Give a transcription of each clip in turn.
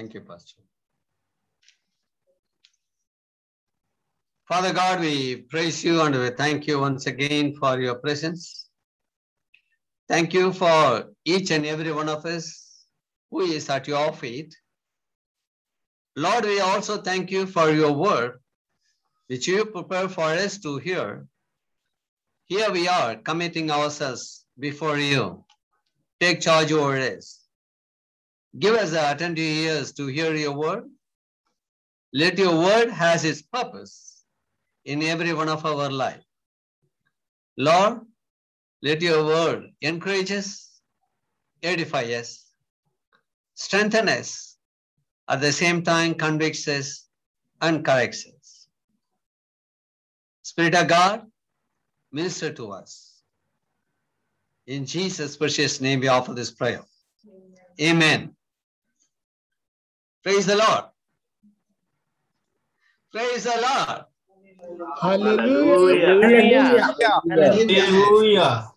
Thank you, Pastor. Father God, we praise you and we thank you once again for your presence. Thank you for each and every one of us who is at your feet. Lord, we also thank you for your word, which you prepare for us to hear. Here we are, committing ourselves before you. Take charge over us. Give us the attentive ears to hear your word. Let your word has its purpose in every one of our life. Lord, let your word encourage us, edify us, strengthen us, at the same time convicts us and corrects us. Spirit of God, minister to us. In Jesus' precious name we offer this prayer. Amen. Amen. Praise the Lord. Praise the Lord. Hallelujah. Hallelujah. Hallelujah. Hallelujah.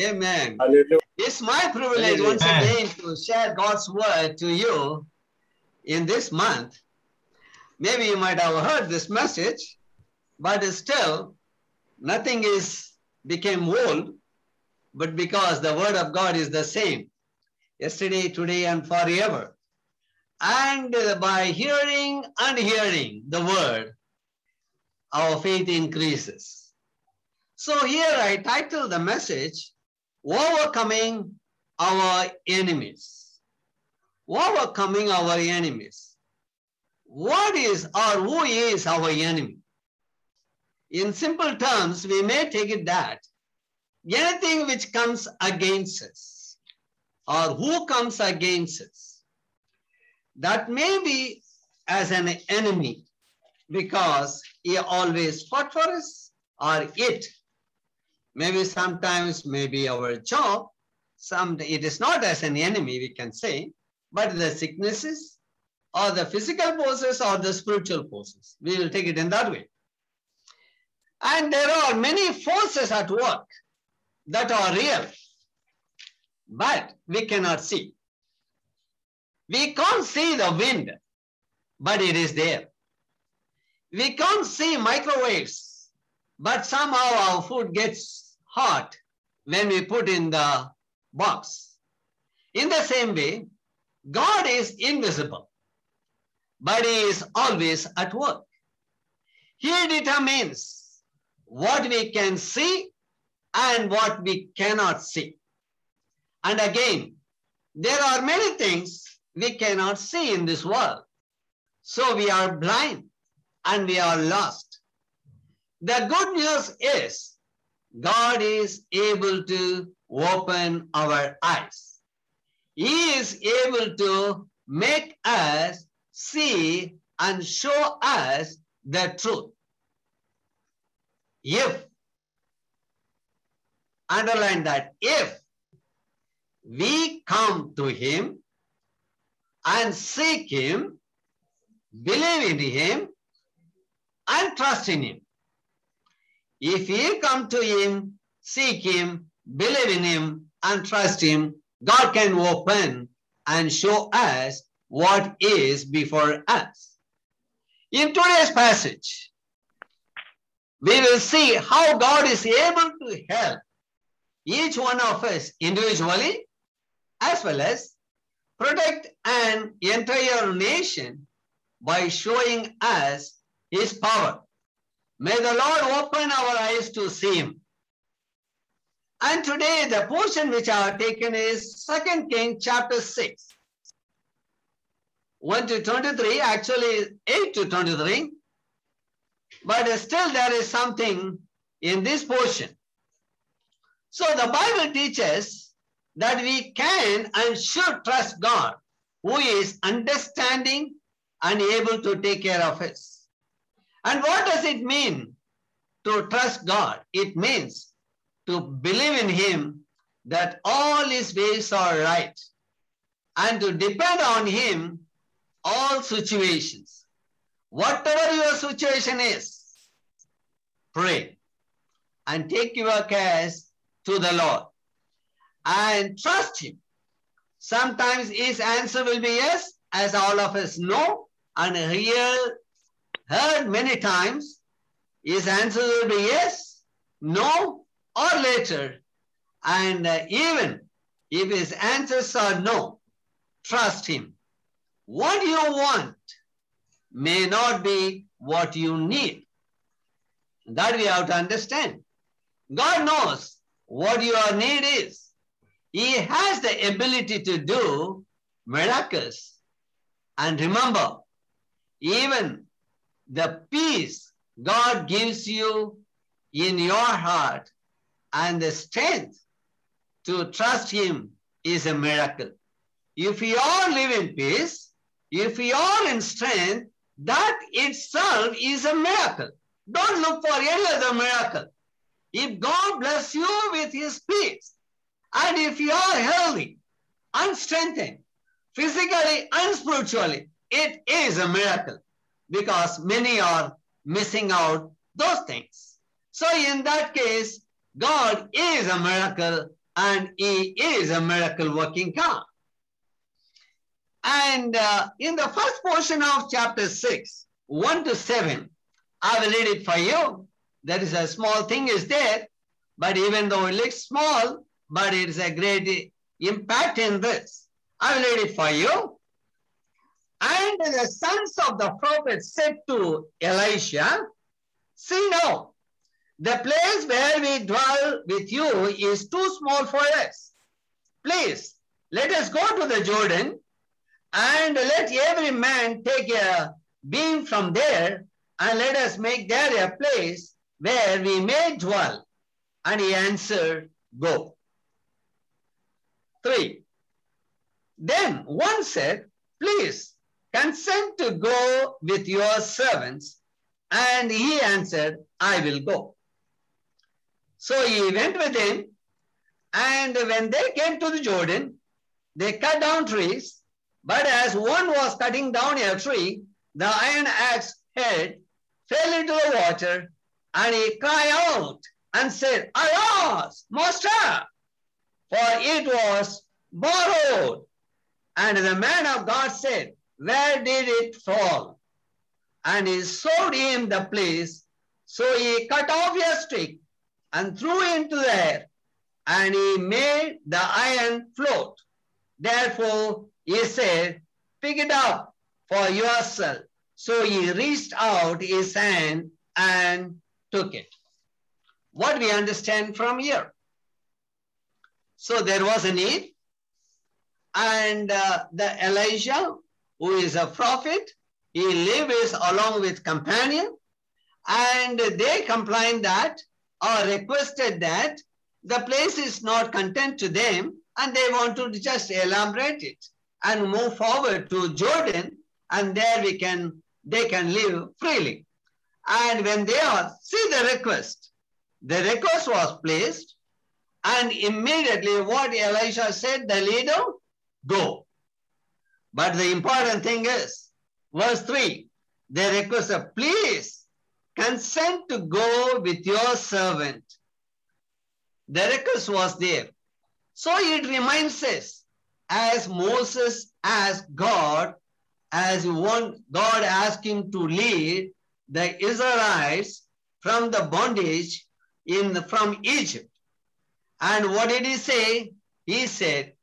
Amen. Hallelujah. It's my privilege once again to share God's word to you in this month. Maybe you might have heard this message, but still nothing is became old, but because the word of God is the same yesterday, today, and forever. And by hearing and hearing the word, our faith increases. So here I title the message, Overcoming Our Enemies. Overcoming our enemies. What is or who is our enemy? In simple terms, we may take it that anything which comes against us or who comes against us, that may be as an enemy because he always fought for us or it. Maybe sometimes maybe our job, it is not as an enemy we can say, but the sicknesses or the physical forces or the spiritual forces. We will take it in that way. And there are many forces at work that are real, but we cannot see. We can't see the wind, but it is there. We can't see microwaves, but somehow our food gets hot when we put in the box. In the same way, God is invisible, but he is always at work. He determines what we can see and what we cannot see. And again, there are many things we cannot see in this world. So we are blind and we are lost. The good news is God is able to open our eyes. He is able to make us see and show us the truth. If, underline that, if we come to him and seek him, believe in him, and trust in him. If you come to him, seek him, believe in him, and trust him, God can open and show us what is before us. In today's passage, we will see how God is able to help each one of us individually, as well as protect an entire nation by showing us his power. May the Lord open our eyes to see him. And today the portion which I have taken is 2 Kings chapter 6. 1 to 23, actually 8 to 23. But still there is something in this portion. So the Bible teaches that we can and should trust God, who is understanding and able to take care of us. And what does it mean to trust God? It means to believe in him that all his ways are right and to depend on him all situations. Whatever your situation is, pray and take your cares to the Lord and trust him. Sometimes his answer will be yes as all of us know and heard many times, is answered will be yes, no, or later. And even if his answers are no, trust him. What you want may not be what you need. That we have to understand. God knows what your need is. He has the ability to do miracles. And remember, even the peace God gives you in your heart and the strength to trust him is a miracle. If we all live in peace, if we all in strength, that itself is a miracle. Don't look for any other miracle. If God bless you with his peace, and if you are healthy, unstrengthened, physically and spiritually, it is a miracle because many are missing out those things. So in that case, God is a miracle and he is a miracle working God. And in the first portion of chapter 6, 1 to 7, I will read it for you. That is a small thing is there, but even though it looks small, but it is a great impact in this. I will read it for you. And the sons of the prophet said to Elisha, see now, the place where we dwell with you is too small for us. Please, let us go to the Jordan and let every man take a beam from there and let us make there a place where we may dwell. And he answered, go. 3. Then one said, please consent to go with your servants. And he answered, I will go. So he went with him. And when they came to the Jordan, they cut down trees. But as one was cutting down a tree, the iron axe head fell into the water. And he cried out and said, alas, master! For it was borrowed. And the man of God said, where did it fall? And he showed him the place. So he cut off a stick and threw it into the air. And he made the iron float. Therefore, he said, pick it up for yourself. So he reached out his hand and took it. What we understand from here? So there was a need, and the Elijah, who is a prophet, he lives along with companion, and they complained that, or requested that, the place is not content to them, and they want to just elaborate it, and move forward to Jordan, and there they can live freely. And when they see the request was placed, and immediately what Elisha said, the leader, go. But the important thing is, verse 3, they requested, please consent to go with your servant. The request was there. So it reminds us, as Moses asked God, as one, God asked him to lead the Israelites from the bondage from Egypt. And what did he say? He said,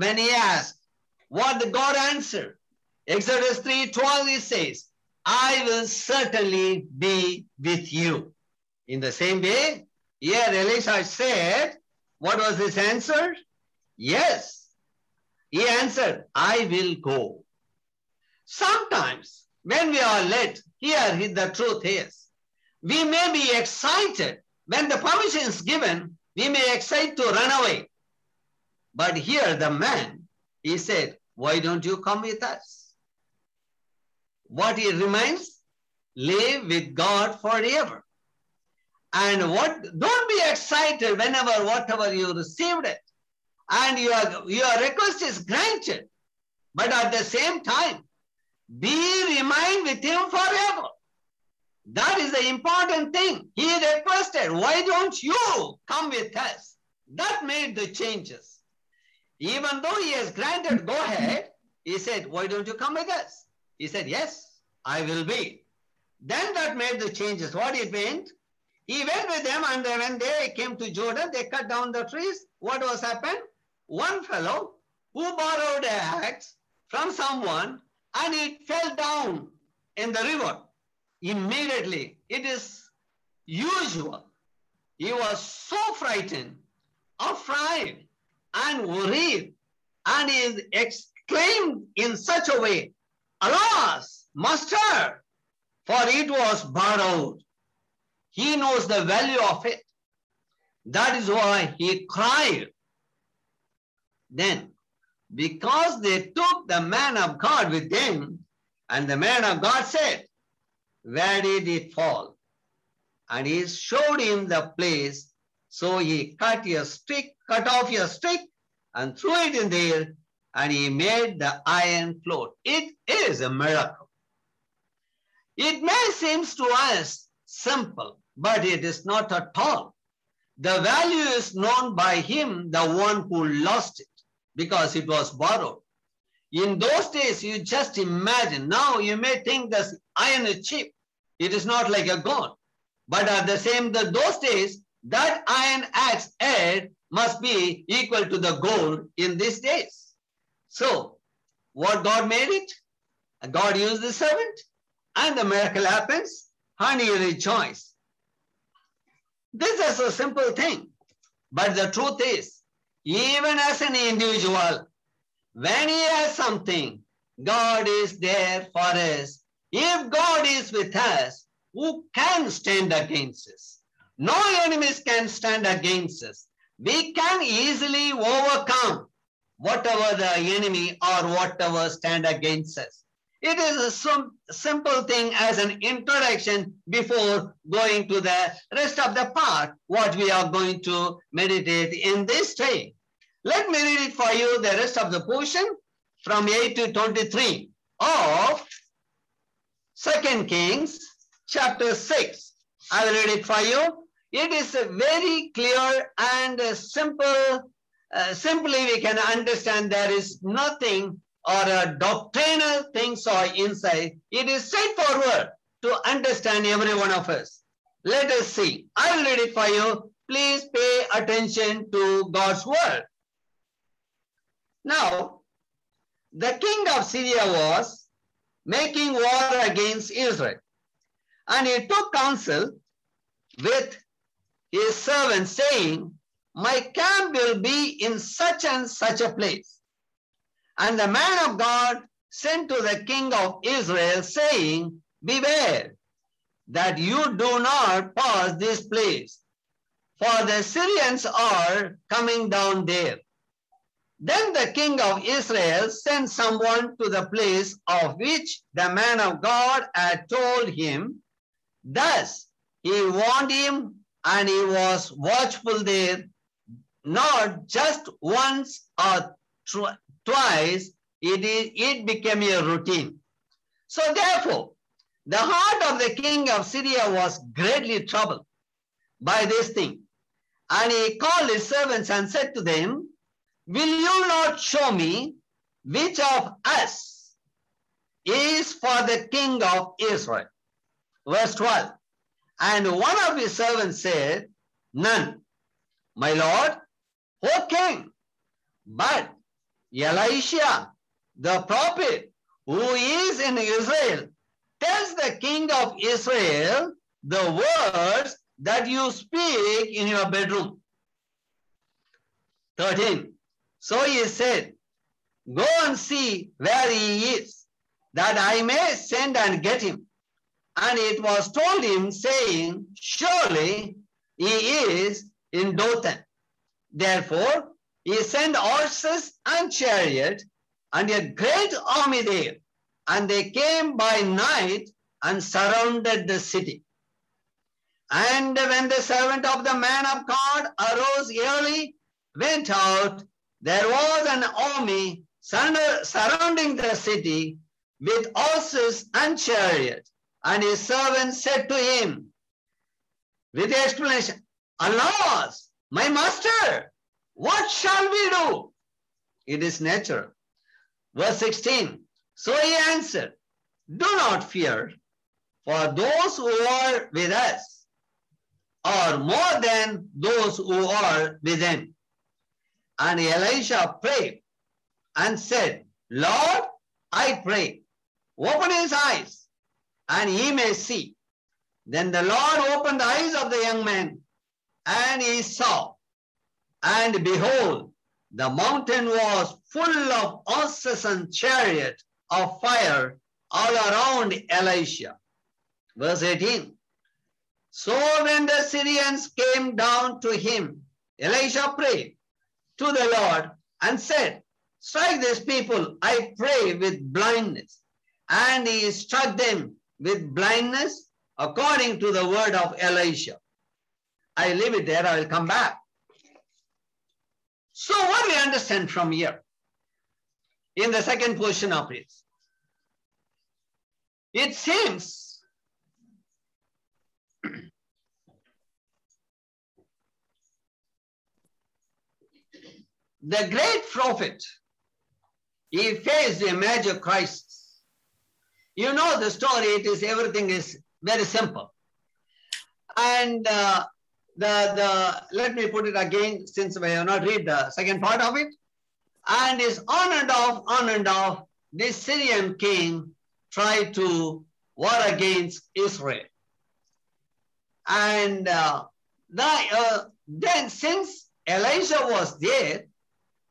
when he asked, what did God answer? Exodus 3:12, he says, I will certainly be with you. In the same way, here Elisha said, what was his answer? Yes. He answered, I will go. Sometimes, when we are led, here the truth is, we may be excited. When the permission is given, we may excite to run away. But here the man, he said, why don't you come with us? What he reminds, live with God forever. And don't be excited whenever, whatever you received it. And your request is granted. But at the same time, remain with him forever. That is the important thing. He requested, why don't you come with us? That made the changes. Even though he has granted, go ahead, He said, why don't you come with us? He said, yes, I will be. Then God made the changes. What it meant? He went with them, and when they came to Jordan, they cut down the trees. What was happened? One fellow who borrowed an axe from someone, and it fell down in the river immediately. It is usual. He was so frightened, afraid, and worried, and he exclaimed in such a way, "Alas, master, for it was borrowed." He knows the value of it. That is why he cried. Then, because they took the man of God with them, and the man of God said, "Where did it fall?" And he showed him the place. So he cut off a stick, and threw it in there, and he made the iron float. It is a miracle. It may seem to us simple, but it is not at all. The value is known by him, the one who lost it, because it was borrowed. In those days, you just imagine. Now you may think this iron is cheap. It is not like a gold. But at the same time, those days, that iron axe head must be equal to the gold in these days. So, what God made it? God used the servant, and the miracle happens, and he rejoiced. This is a simple thing. But the truth is, even as an individual, when he has something, God is there for us. If God is with us, who can stand against us? No enemies can stand against us. We can easily overcome whatever the enemy or whatever stand against us. It is a simple thing as an introduction before going to the rest of the part, what we are going to meditate in this day. Let me read it for you, the rest of the portion from 8 to 23 of 2 Kings chapter 6. I will read it for you. It is a very clear and simple. Simply we can understand there is nothing or doctrinal things or insight. It is straightforward to understand every one of us. Let us see. I will read it for you. Please pay attention to God's word. Now, the king of Syria was making war against Israel. And he took counsel with his servant, saying, "My camp will be in such and such a place." And the man of God sent to the king of Israel, saying, "Beware that you do not pass this place, for the Syrians are coming down there." Then the king of Israel sent someone to the place of which the man of God had told him. Thus he warned him, and he was watchful there. Not just once or twice, it became a routine. So therefore, the heart of the king of Syria was greatly troubled by this thing. And he called his servants and said to them, "Will you not show me which of us is for the king of Israel?" Verse 12. And one of his servants said, "None, my lord, O king, but Elisha, the prophet, who is in Israel, tells the king of Israel the words that you speak in your bedroom." 13. So he said, "Go and see where he is, that I may send and get him." And it was told him, saying, "Surely he is in Dothan." Therefore, he sent horses and chariot and a great army there. And they came by night and surrounded the city. And when the servant of the man of God arose early, went out, there was an army surrounding the city with horses and chariots. And his servant said to him, with the explanation, "Alas, my master, what shall we do?" It is natural. Verse 16. So he answered, do not fear, for those who are with us are more than those who are with them. And Elisha prayed and said, Lord, I pray, open his eyes, and he may see. Then the Lord opened the eyes of the young man, and he saw. And behold, the mountain was full of horses and chariots of fire all around Elisha. Verse 18. So when the Syrians came down to him, Elisha prayed to the Lord and said, strike these people, I pray, with blindness. And he struck them with blindness according to the word of Elisha. I leave it there, I will come back. So what do we understand from here? In the second portion of it, it seems the great prophet, he faced a major crisis. You know the story, it is everything is very simple. And let me put it again, since I have not read the second part of it. And it's on and off, this Syrian king tried to war against Israel. And then since Elisha was there,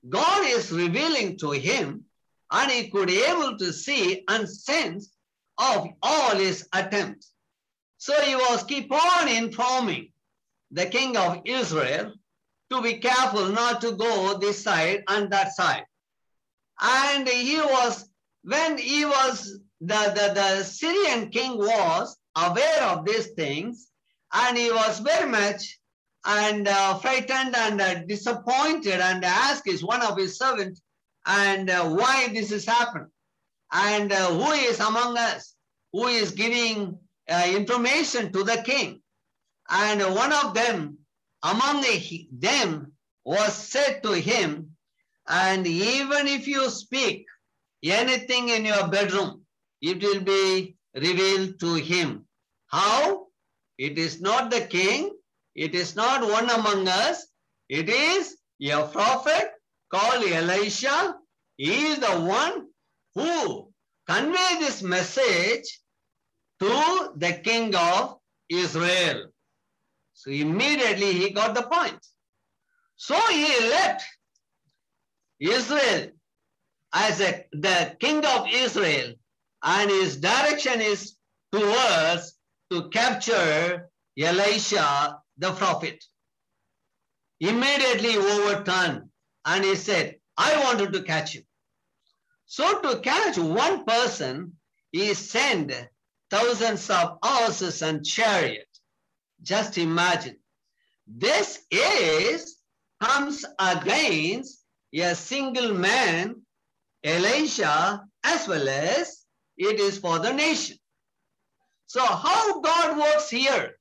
God is revealing to him, and he could be able to see and sense of all his attempts. So he was keep on informing the king of Israel to be careful not to go this side and that side. And he was, when he was, the Syrian king was aware of these things, and he was very much frightened and disappointed, and asked one of his servants, and why this has happened, and who is among us, who is giving information to the king. And one of them, among them, was said to him, and even if you speak anything in your bedroom, it will be revealed to him. How? It is not the king, it is not one among us, it is your prophet called Elisha. He is the one who conveyed this message to the king of Israel. So immediately he got the point. So he left Israel as the king of Israel, and his direction is towards to capture Elisha, the prophet. Immediately overturned, and he said, I wanted to catch you. So to catch one person, he sent thousands of horses and chariots. Just imagine, this comes against a single man, Elisha, as well as it is for the nation. So how God works here,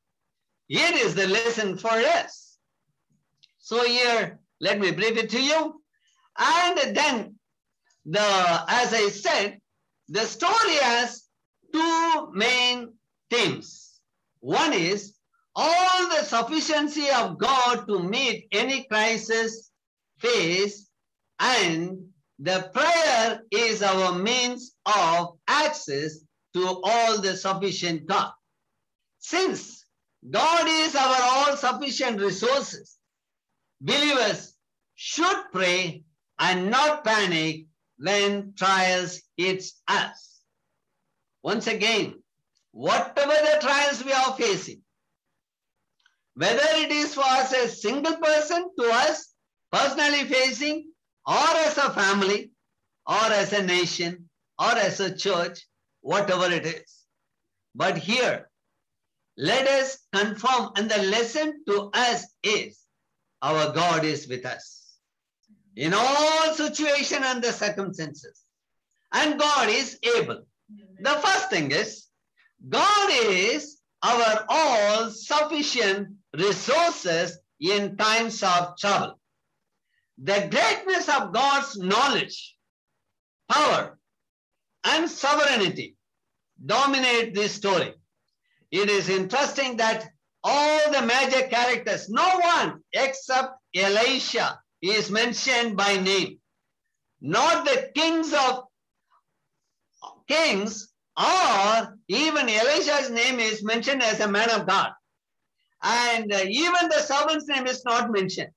it is the lesson for us. So here, let me brief it to you. And then, as I said, the story has two main themes. One is all the sufficiency of God to meet any crisis faced, and the prayer is our means of access to all the sufficient God. Since God is our all-sufficient resources, believers should pray and not panic when trials hit us. Once again, whatever the trials we are facing, whether it is for us as a single person, to us personally facing, or as a family, or as a nation, or as a church, whatever it is. But here, let us confirm, and the lesson to us is, our God is with us in all situations and the circumstances. And God is able. The first thing is, God is our all-sufficient resources in times of trouble. The greatness of God's knowledge power and sovereignty dominate this story. It is interesting that all the major characters, no one except Elisha is mentioned by name. Not the kings of kings, or even Elisha's name is mentioned as a man of God. And even the servant's name is not mentioned.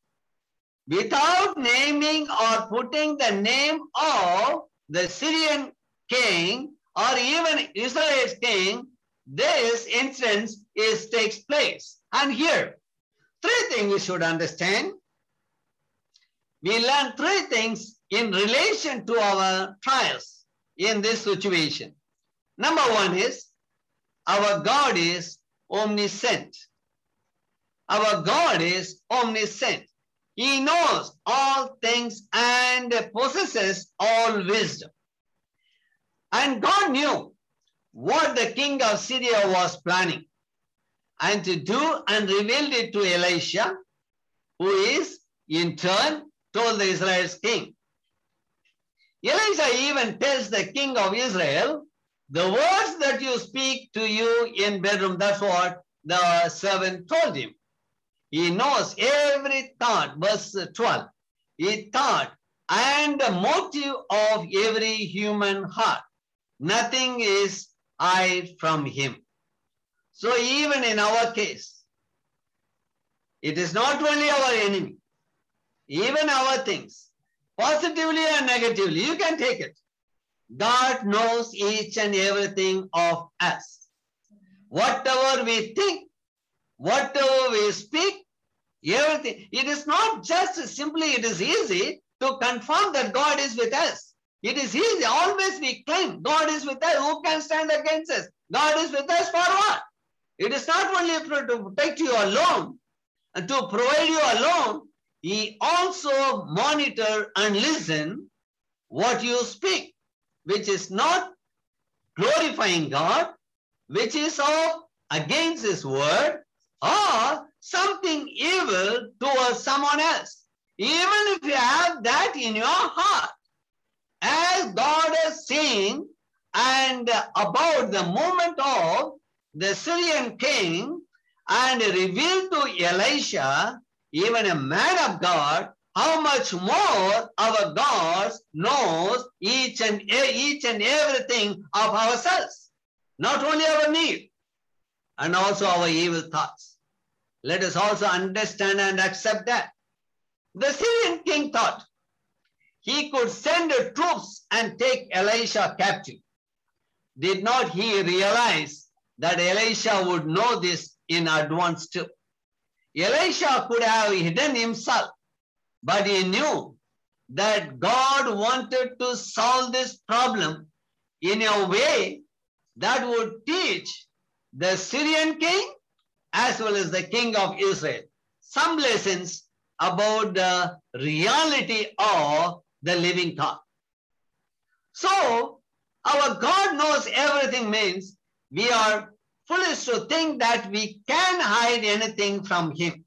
Without naming or putting the name of the Syrian king or even Israel's king, this incident takes place. And here, three things we should understand. We learn three things in relation to our trials in this situation. Number one is, our God is omniscient. Our God is omniscient. He knows all things and possesses all wisdom. And God knew what the king of Syria was planning and to do, and revealed it to Elisha, who is in turn told the Israel's king. Elisha even tells the king of Israel, the words that you speak to you in bedroom, that's what the servant told him. He knows every thought, verse 12. He thought and the motive of every human heart. Nothing is hid from him. So even in our case, it is not only our enemy, even our things, positively and negatively, you can take it. God knows each and everything of us. Whatever we think, whatever we speak, everything. It is not just simply it is easy to confirm that God is with us. It is easy. Always we claim God is with us. Who can stand against us? God is with us for what? It is not only to protect you alone and to provide you alone. He also monitors and listens what you speak, which is not glorifying God, which is all against His word, or something evil towards someone else. Even if you have that in your heart, as God is saying and about the movement of the Syrian king and revealed to Elisha, even a man of God, how much more our God knows each and everything of ourselves, not only our need, and also our evil thoughts. Let us also understand and accept that. The Syrian king thought he could send troops and take Elisha captive. Did not he realize that Elisha would know this in advance too? Elisha could have hidden himself, but he knew that God wanted to solve this problem in a way that would teach the Syrian king as well as the king of Israel some lessons about the reality of the living God. So, our God knows everything means we are foolish to think that we can hide anything from Him.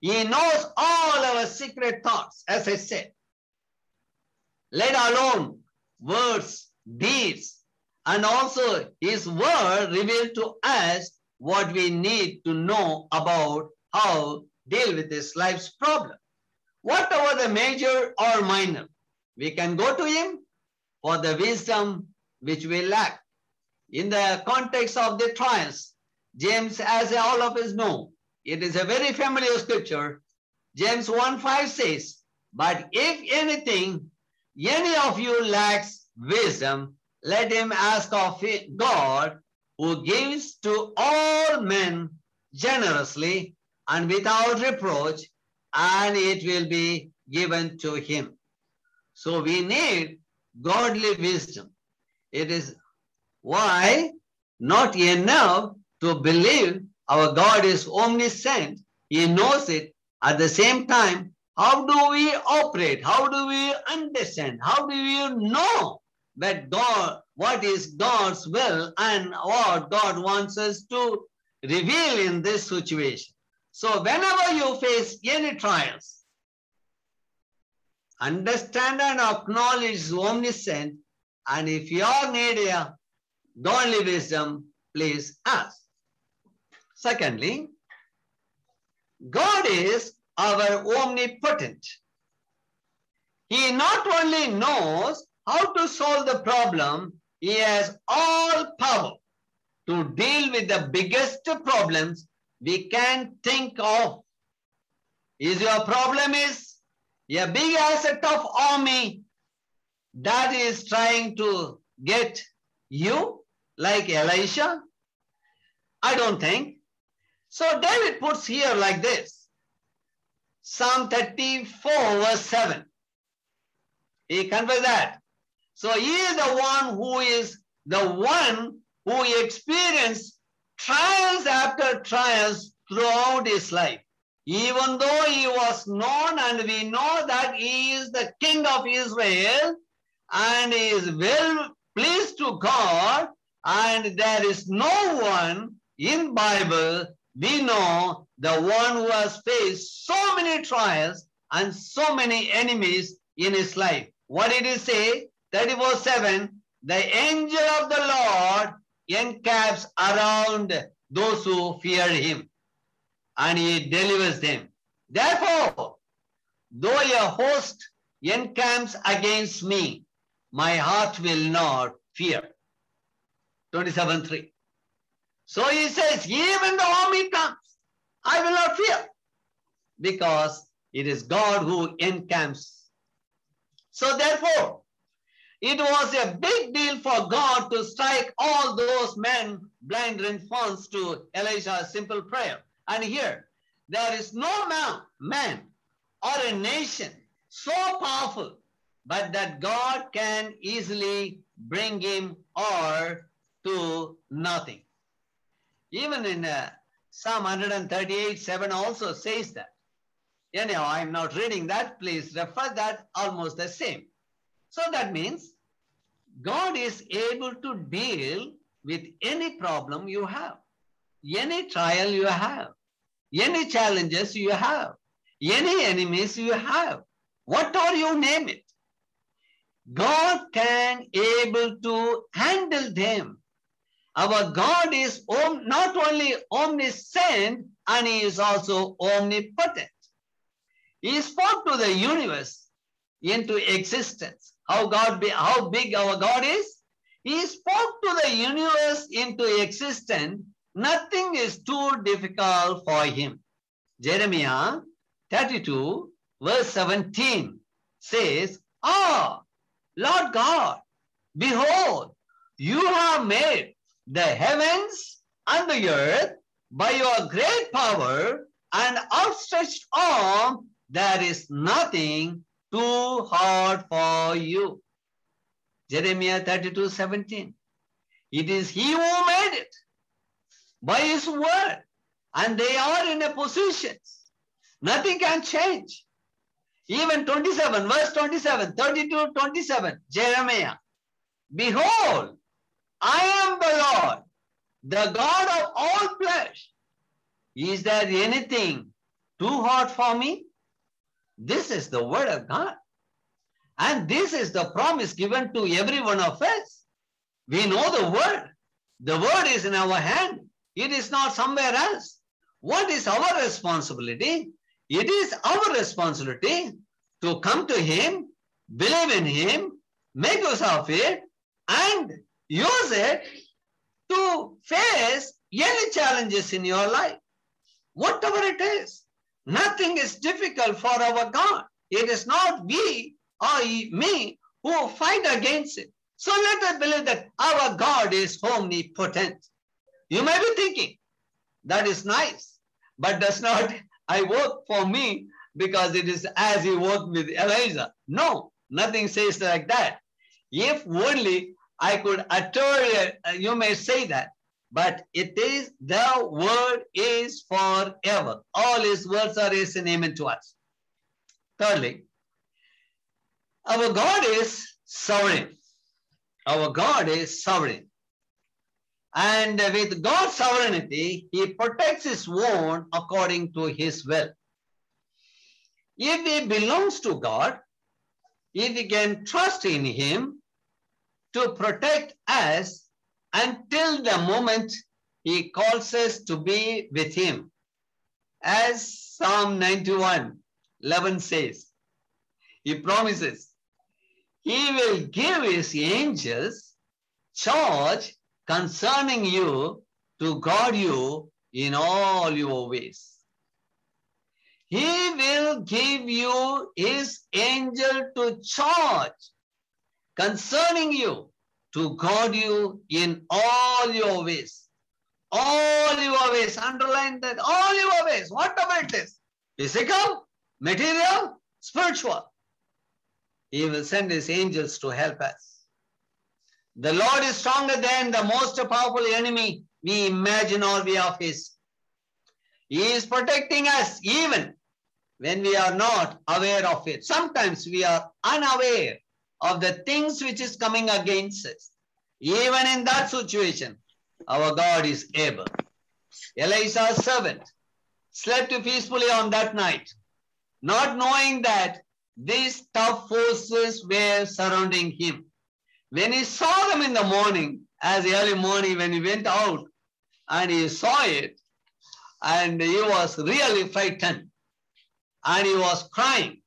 He knows all our secret thoughts, as I said, let alone words, deeds, and also His word revealed to us what we need to know about how to deal with this life's problem. Whatever the major or minor, we can go to Him for the wisdom which we lack. In the context of the trials, James, as all of us know, it is a very familiar scripture. James 1:5 says, but if anything, any of you lacks wisdom, let him ask of God, who gives to all men generously and without reproach, and it will be given to him. So we need godly wisdom. It is why not enough to believe our God is omniscient. He knows it. At the same time, how do we operate? How do we understand? How do we know that God, what is God's will and what God wants us to reveal in this situation? So whenever you face any trials, understand and acknowledge omniscience, and if you need a godly wisdom, please ask. Secondly, God is our omnipotent. He not only knows how to solve the problem, he has all power to deal with the biggest problems we can think of. Is your problem is a big asset of army that is trying to get you, like Elisha? I don't think. So David puts here like this, Psalm 34 verse 7. He conveys that. So he is the one who experienced trials after trials throughout his life. Even though he was known, and we know that he is the king of Israel, and he is well pleased to God, and there is no one in Bible we know the one who has faced so many trials and so many enemies in his life. What did he say? 34:7. The angel of the Lord encamps around those who fear him, and he delivers them. Therefore, though a host encamps against me, my heart will not fear. 27:3. So he says, even the army comes, I will not fear, because it is God who encamps. So therefore, it was a big deal for God to strike all those men blind response to Elisha's simple prayer. And here, there is no man or a nation so powerful, but that God can easily bring him or to nothing. Even in Psalm 138:7 also says that. Anyhow, I'm not reading that. Please refer that, almost the same. So that means God is able to deal with any problem you have, any trial you have, any challenges you have, any enemies you have, whatever you name it. God can able to handle them. Our God is not only omniscient, and he is also omnipotent. He spoke to the universe into existence. How big our God is? He spoke to the universe into existence. Nothing is too difficult for him. Jeremiah 32 verse 17 says, Ah, Lord God, behold, you have made the heavens and the earth by your great power and outstretched arm. There is nothing too hard for you. Jeremiah 32:17. It is he who made it by his word, and they are in a position. Nothing can change. Even 27, verse 27, 32, 27, Jeremiah. Behold, I am the Lord, the God of all flesh. Is there anything too hard for me? This is the word of God. And this is the promise given to every one of us. We know the word. The word is in our hand. It is not somewhere else. What is our responsibility? It is our responsibility to come to him, believe in him, make use of it, and use it to face any challenges in your life. Whatever it is. Nothing is difficult for our God. It is not we or me who fight against it. So let us believe that our God is omnipotent. You may be thinking, that is nice, but does not I work for me because it is as he worked with Elijah. No, nothing says like that. If only I could utter, you may say that. But it is, the word is forever. All his words are yes and amen to us. Thirdly, our God is sovereign. Our God is sovereign. And with God's sovereignty, he protects his own according to his will. If he belongs to God, if we can trust in him to protect us until the moment he calls us to be with him. As Psalm 91:11 says, he promises, he will give his angels charge concerning you to guard you in all your ways. He will give you his angel to charge concerning you to guard you in all your ways. All your ways, underline that, all your ways. Whatever it is, physical, material, spiritual, he will send his angels to help us. The Lord is stronger than the most powerful enemy we imagine or we are facing. He is protecting us even when we are not aware of it. Sometimes we are unaware of the things which is coming against us. Even in that situation, our God is able. Elisha's servant slept peacefully on that night, not knowing that these tough forces were surrounding him. When he saw them in the morning, as early morning when he went out and he saw it, and he was really frightened and he was crying.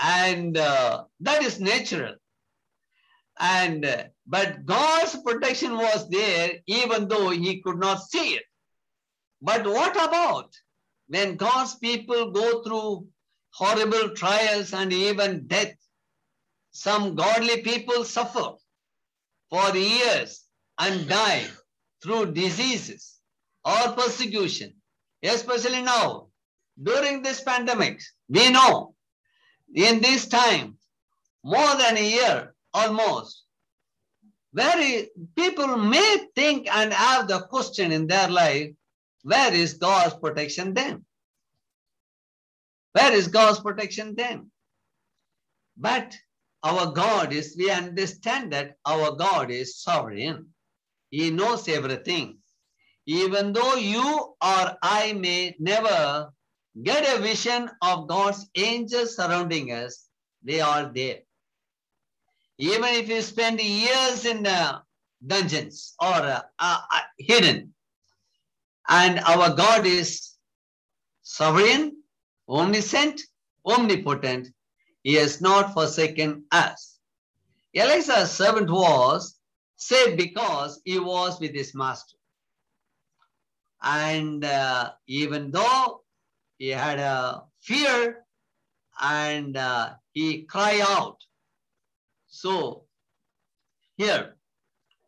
And that is natural. And but God's protection was there even though he could not see it. But what about when God's people go through horrible trials and even death? Some godly people suffer for years and die through diseases or persecution. Especially now, during this pandemic, we know in this time, more than a year almost, very people may think and have the question in their life, where is God's protection then? Where is God's protection then? But our God is, we understand that our God is sovereign. He knows everything. Even though you or I may never get a vision of God's angels surrounding us, they are there. Even if you spend years in dungeons or hidden, and our God is sovereign, omniscient, omnipotent, he has not forsaken us. Elisha's servant was saved because he was with his master. And even though he had a fear and he cried out. So here,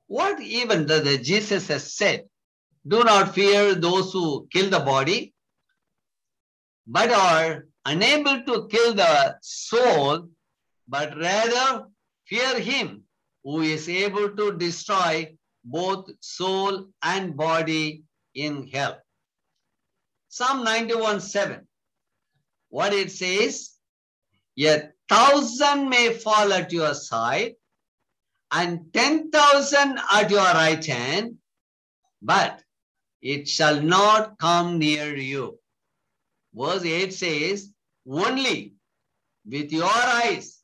what even the Jesus has said, do not fear those who kill the body, but are unable to kill the soul, but rather fear him who is able to destroy both soul and body in hell. Psalm 91:7. What it says, yet 1,000 may fall at your side and 10,000 at your right hand, but it shall not come near you. Verse 8 says, only with your eyes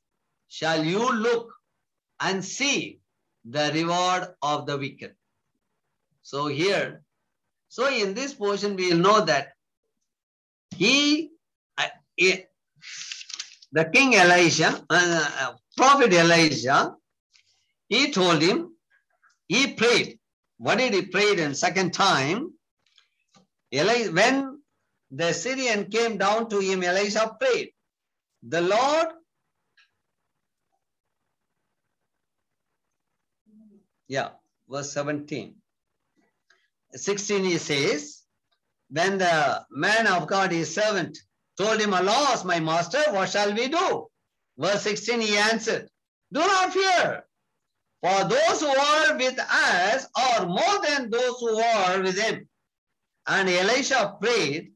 shall you look and see the reward of the wicked. So here, so in this portion, we will know that the King Elisha, Prophet Elisha, he told him, he prayed. What did he pray in second time? When the Syrian came down to him, Elisha prayed, the Lord, verse 17. 16 he says, then the man of God, his servant, told him, alas, my master, what shall we do? Verse 16 he answered, do not fear, for those who are with us are more than those who are with him. And Elisha prayed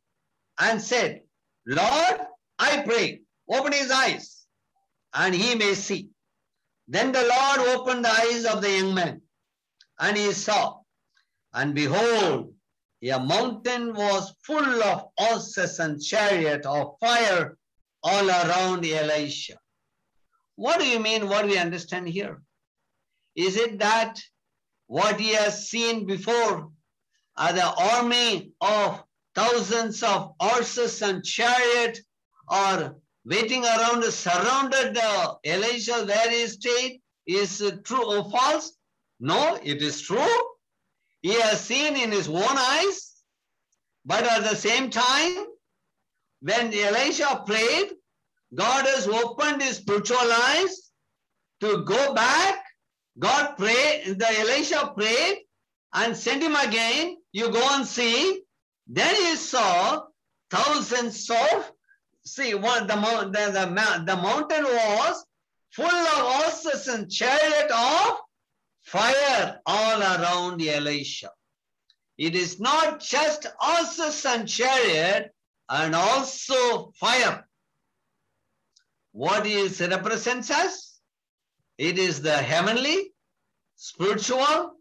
and said, Lord, I pray, open his eyes, and he may see. Then the Lord opened the eyes of the young man, and he saw. And behold, a mountain was full of horses and chariots of fire all around Elisha. What do you mean what we understand here? Is it that what he has seen before are the army of thousands of horses and chariot are waiting around, surrounded the Elisha where he stayed? Is it true or false? No, it is true. He has seen in his own eyes. But at the same time, when Elisha prayed, God has opened his spiritual eyes to go back. God prayed, the Elisha prayed and sent him again. You go and see. Then he saw thousands of, see, what the mountain was full of horses and chariot of fire all around Elisha. It is not just horses and chariot and also fire. What is represents us? It is the heavenly, spiritual,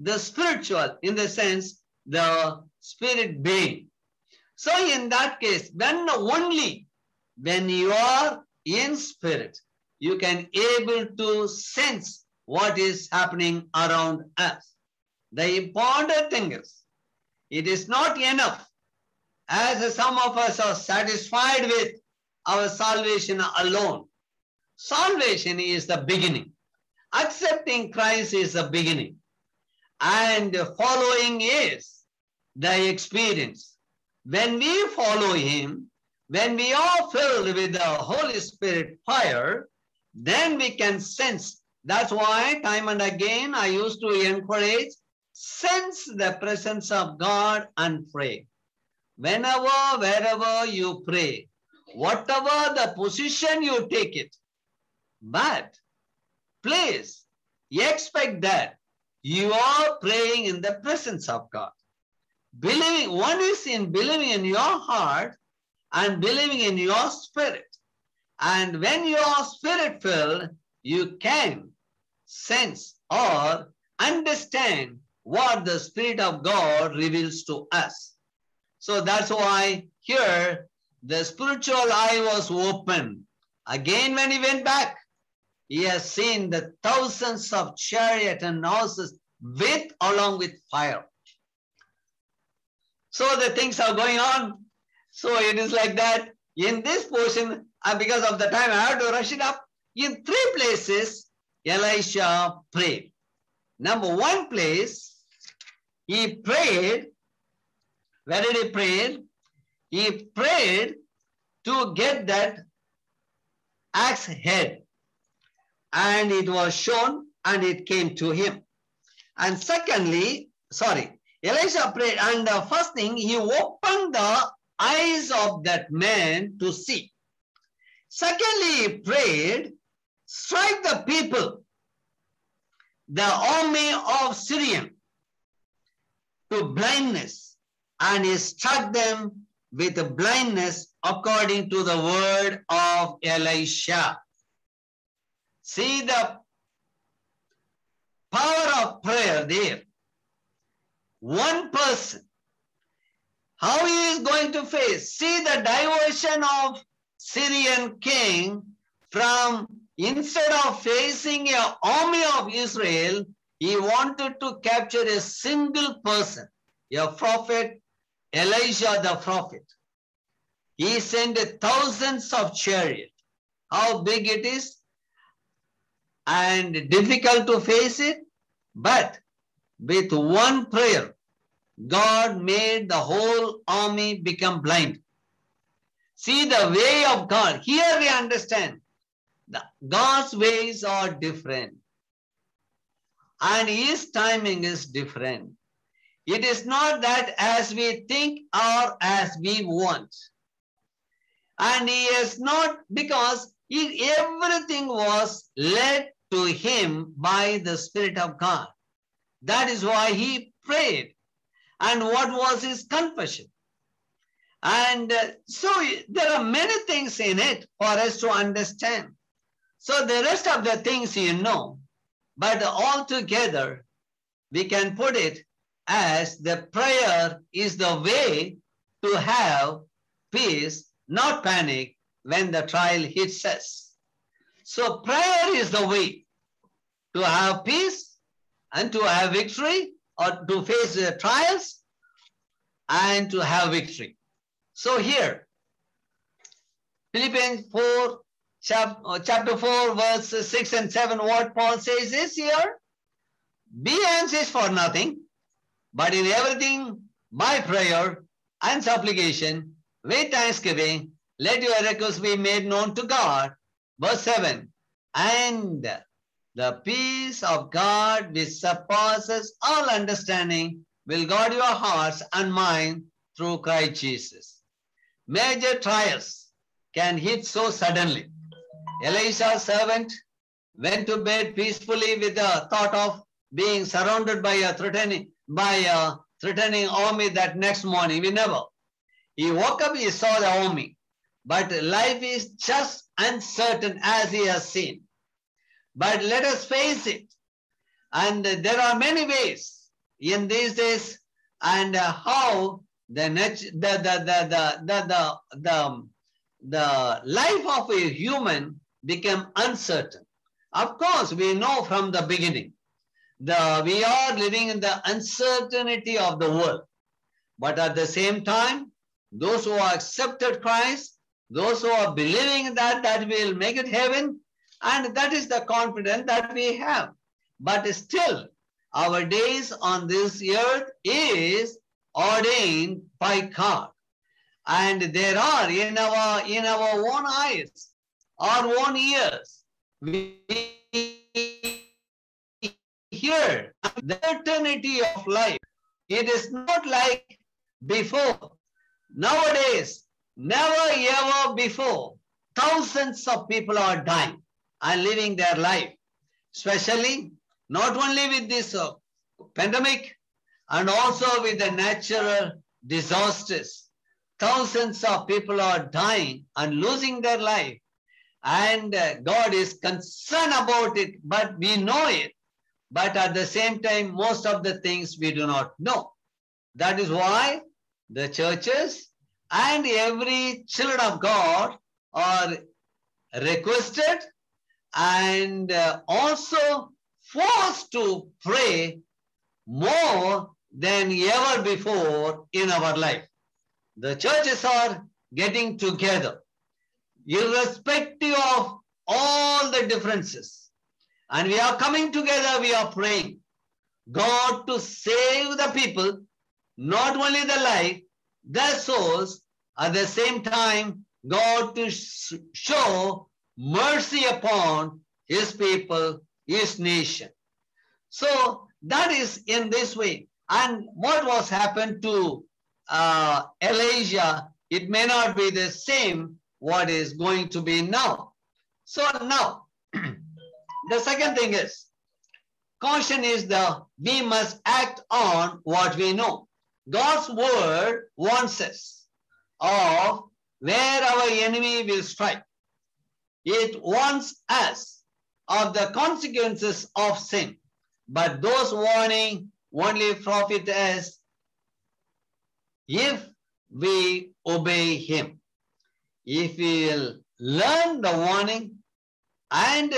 the spiritual, in the sense, the spirit being. So in that case, when only when you are in spirit, you can able to sense what is happening around us. The important thing is, it is not enough, as some of us are satisfied with our salvation alone. Salvation is the beginning. Accepting Christ is the beginning. And following is the experience. When we follow him, when we are filled with the Holy Spirit fire, then we can sense. That's why time and again I used to encourage, sense the presence of God and pray. Whenever, wherever you pray, whatever the position you take it, but please expect that you are praying in the presence of God. Believing, one is in believing in your heart and believing in your spirit. And when you are spirit-filled, you can sense or understand what the Spirit of God reveals to us. So that's why here the spiritual eye was open. Again, when he went back, he has seen the thousands of chariots and horses with along with fire. So the things are going on. So it is like that. In this portion, and because of the time, I have to rush it up. In three places, Elisha prayed. Number one place, he prayed. Where did he pray? He prayed to get that axe head. And it was shown and it came to him. And secondly, Elisha prayed. And the first thing, he opened the eyes of that man to see. Secondly, he prayed, strike the people, the army of Syrian, to blindness. And he struck them with blindness according to the word of Elisha. See the power of prayer there. One person, how he is going to face, see the diversion of Syrian king from, instead of facing an army of Israel, he wanted to capture a single person, a prophet, Elisha the prophet. He sent thousands of chariots. How big it is and difficult to face it, but with one prayer, God made the whole army become blind. See the way of God. Here we understand that God's ways are different and his timing is different. It is not that as we think or as we want. And he is not, because everything was led to him by the Spirit of God. That is why he prayed. And what was his confession? And so there are many things in it for us to understand. So the rest of the things you know, but all together we can put it as the prayer is the way to have peace, not panic when the trial hits us. So prayer is the way to have peace and to have victory, or to face trials and to have victory. So here, Philippians 4, chapter 4, verse 6 and 7, what Paul says is here, be anxious for nothing, but in everything by prayer and supplication, with thanksgiving, let your requests be made known to God. Verse 7, and the peace of God which surpasses all understanding will guard your hearts and minds through Christ Jesus. Major trials can hit so suddenly. Elisha's servant went to bed peacefully with the thought of being surrounded by a threatening army that next morning. We never. He woke up, he saw the army. But life is just uncertain as he has seen. But let us face it. And there are many ways in these days, and how the life of a human became uncertain. Of course, we know from the beginning, we are living in the uncertainty of the world. But at the same time, those who have accepted Christ, those who are believing that will make it heaven, and that is the confidence that we have. But still, our days on this earth is ordained by God. And there are in our own eyes, our own ears, we hear the eternity of life. It is not like before. Nowadays, never ever before, thousands of people are dying and living their life, especially not only with this pandemic and also with the natural disasters. Thousands of people are dying and losing their life, and God is concerned about it, but we know it. But at the same time, most of the things we do not know. That is why the churches and every child of God are requested and also forced to pray more than ever before in our life. The churches are getting together, irrespective of all the differences. And we are coming together, we are praying God to save the people, not only the life, their souls, at the same time, God to show mercy upon His people, His nation. So that is in this way. And what was happened to Elijah, it may not be the same what is going to be now. So now, the second thing is, caution is we must act on what we know. God's word warns us of where our enemy will strike. It warns us of the consequences of sin. But those warnings only profit us if we obey Him. If we will learn the warning and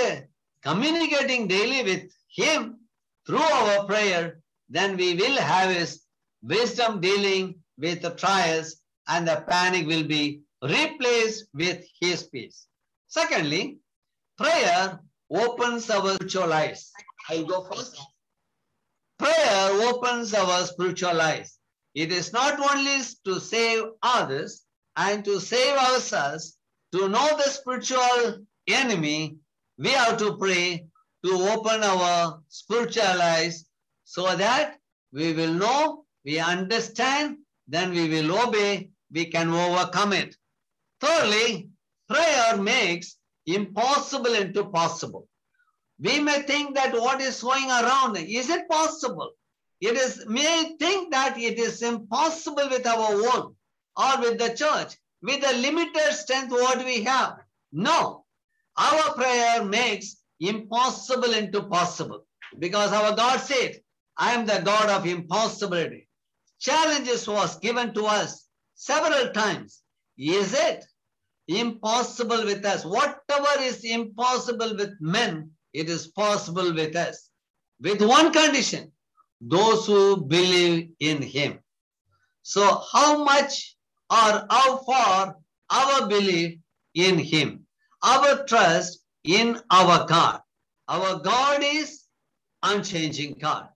communicating daily with Him through our prayer, then we will have His wisdom dealing with the trials, and the panic will be replaced with His peace. Secondly, prayer opens our spiritual eyes. I'll go first. Prayer opens our spiritual eyes. It is not only to save others and to save ourselves. To know the spiritual enemy, we have to pray to open our spiritual eyes so that we will know, we understand, then we will obey, we can overcome it. Thirdly, prayer makes impossible into possible. We may think that what is going around, is it possible? May think that it is impossible with our own or with the church, with the limited strength what we have. No, our prayer makes impossible into possible, because our God said, I am the God of impossibility. Challenges was given to us several times. Is it? impossible with us. Whatever is impossible with men, it is possible with us. With one condition, those who believe in him. So how much or how far our belief in him, our trust in our God. Our God is unchanging God.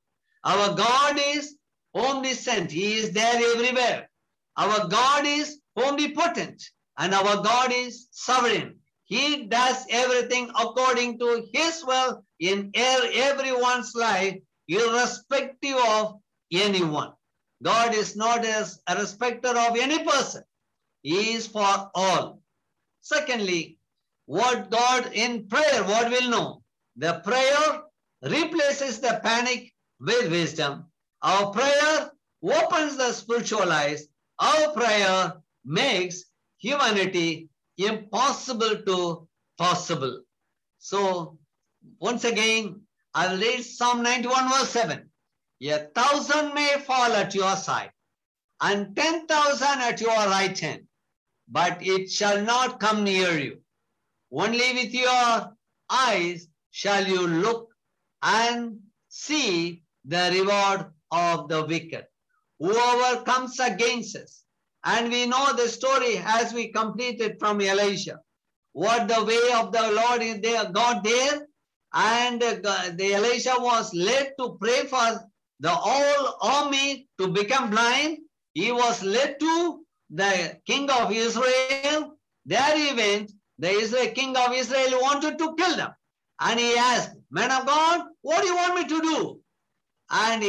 Our God is omniscient. He is there everywhere. Our God is omnipotent and our God is sovereign. He does everything according to his will in everyone's life, irrespective of anyone. God is not as a respecter of any person. He is for all. Secondly, what God in prayer, what we'll know? The prayer replaces the panic with wisdom. Our prayer opens the spiritual eyes. Our prayer makes humanity impossible to possible. So, once again, I'll read Psalm 91 verse 7. 1,000 may fall at your side and 10,000 at your right hand, but it shall not come near you. Only with your eyes shall you look and see the reward of the wicked. Whoever comes against us, and we know the story as we completed from Elisha, what the way of the Lord is there, God there, and the Elisha was led to pray for the whole army to become blind. He was led to the king of Israel. There he went. The king of Israel wanted to kill them. And he asked, man of God, what do you want me to do? And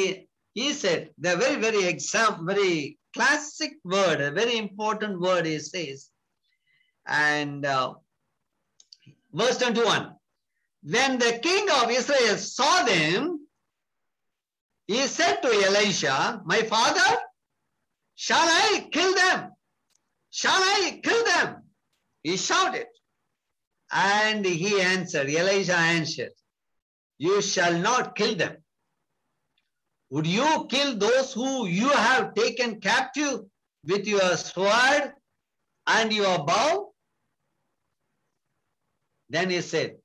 he said, the very classic word, a very important word he says. And verse 21, when the king of Israel saw them, he said to Elisha, my father, shall I kill them? Shall I kill them? He shouted. And he answered, Elisha answered, you shall not kill them. Would you kill those who you have taken captive with your sword and your bow? Then he said,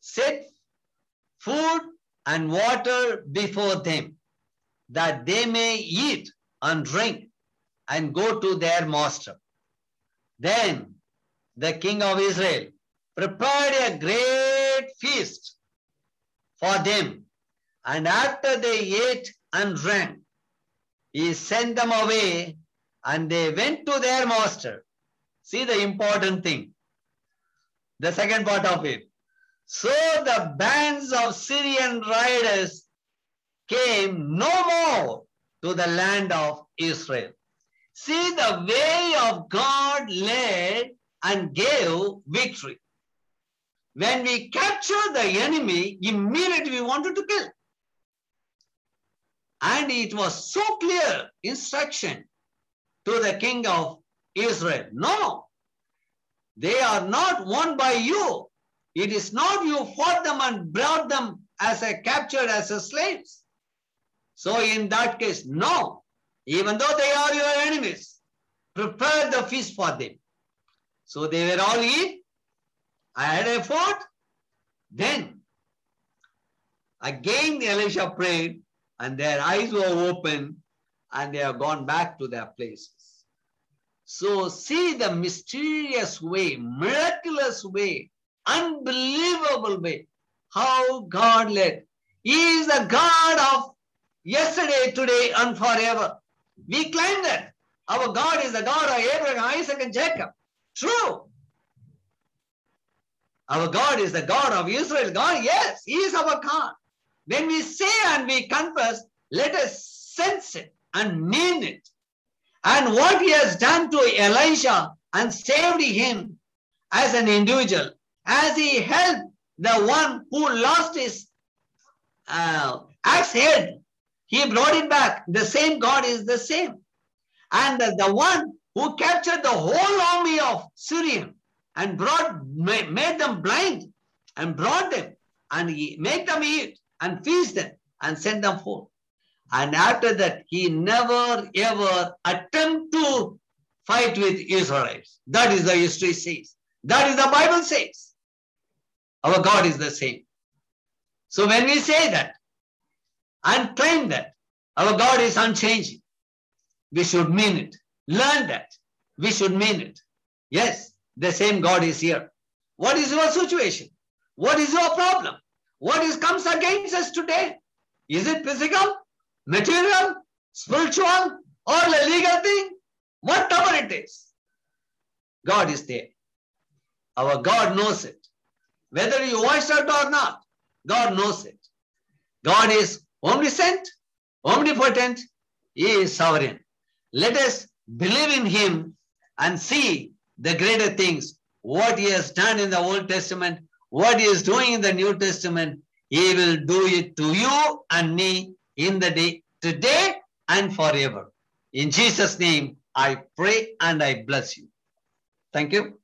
set food and water before them, that they may eat and drink and go to their master. Then the king of Israel prepared a great feast for them. And after they ate and drank, he sent them away and they went to their master. See the important thing, the second part of it. So the bands of Syrian riders came no more to the land of Israel. See, the way of God led and gave victory. When we capture the enemy, immediately we wanted to kill. And it was so clear instruction to the king of Israel. No, they are not won by you. It is not you fought them and brought them as a captured as a slaves. So in that case, no, even though they are your enemies, prepare the feast for them. So they were all eat. I had a food. Then again the Elisha prayed, and their eyes were open, and they have gone back to their places. So see the mysterious way, miraculous way, unbelievable way, how God led. He is the God of yesterday, today, and forever. We claim that. Our God is the God of Abraham, Isaac, and Jacob. True. Our God is the God of Israel. God, yes, he is our God. When we say and we confess, let us sense it and mean it. And what he has done to Elisha and saved him as an individual, as he helped the one who lost his axe head, he brought it back. The same God is the same. And the one who captured the whole army of Syria and made them blind and brought them and he made them eat and feast them and send them forth. And after that, he never ever attempted to fight with Israelites. That is the history says. That is the Bible says. Our God is the same. So when we say that and claim that our God is unchanging, we should mean it. Learn that. We should mean it. Yes, the same God is here. What is your situation? What is your problem? What is comes against us today? Is it physical, material, spiritual, or a legal thing? Whatever it is, God is there. Our God knows it. Whether you voice it or not, God knows it. God is omniscient, omnipotent. He is sovereign. Let us believe in Him and see the greater things, what He has done in the Old Testament, what He is doing in the New Testament. He will do it to you and me in the day, today and forever. In Jesus' name, I pray and I bless you. Thank you.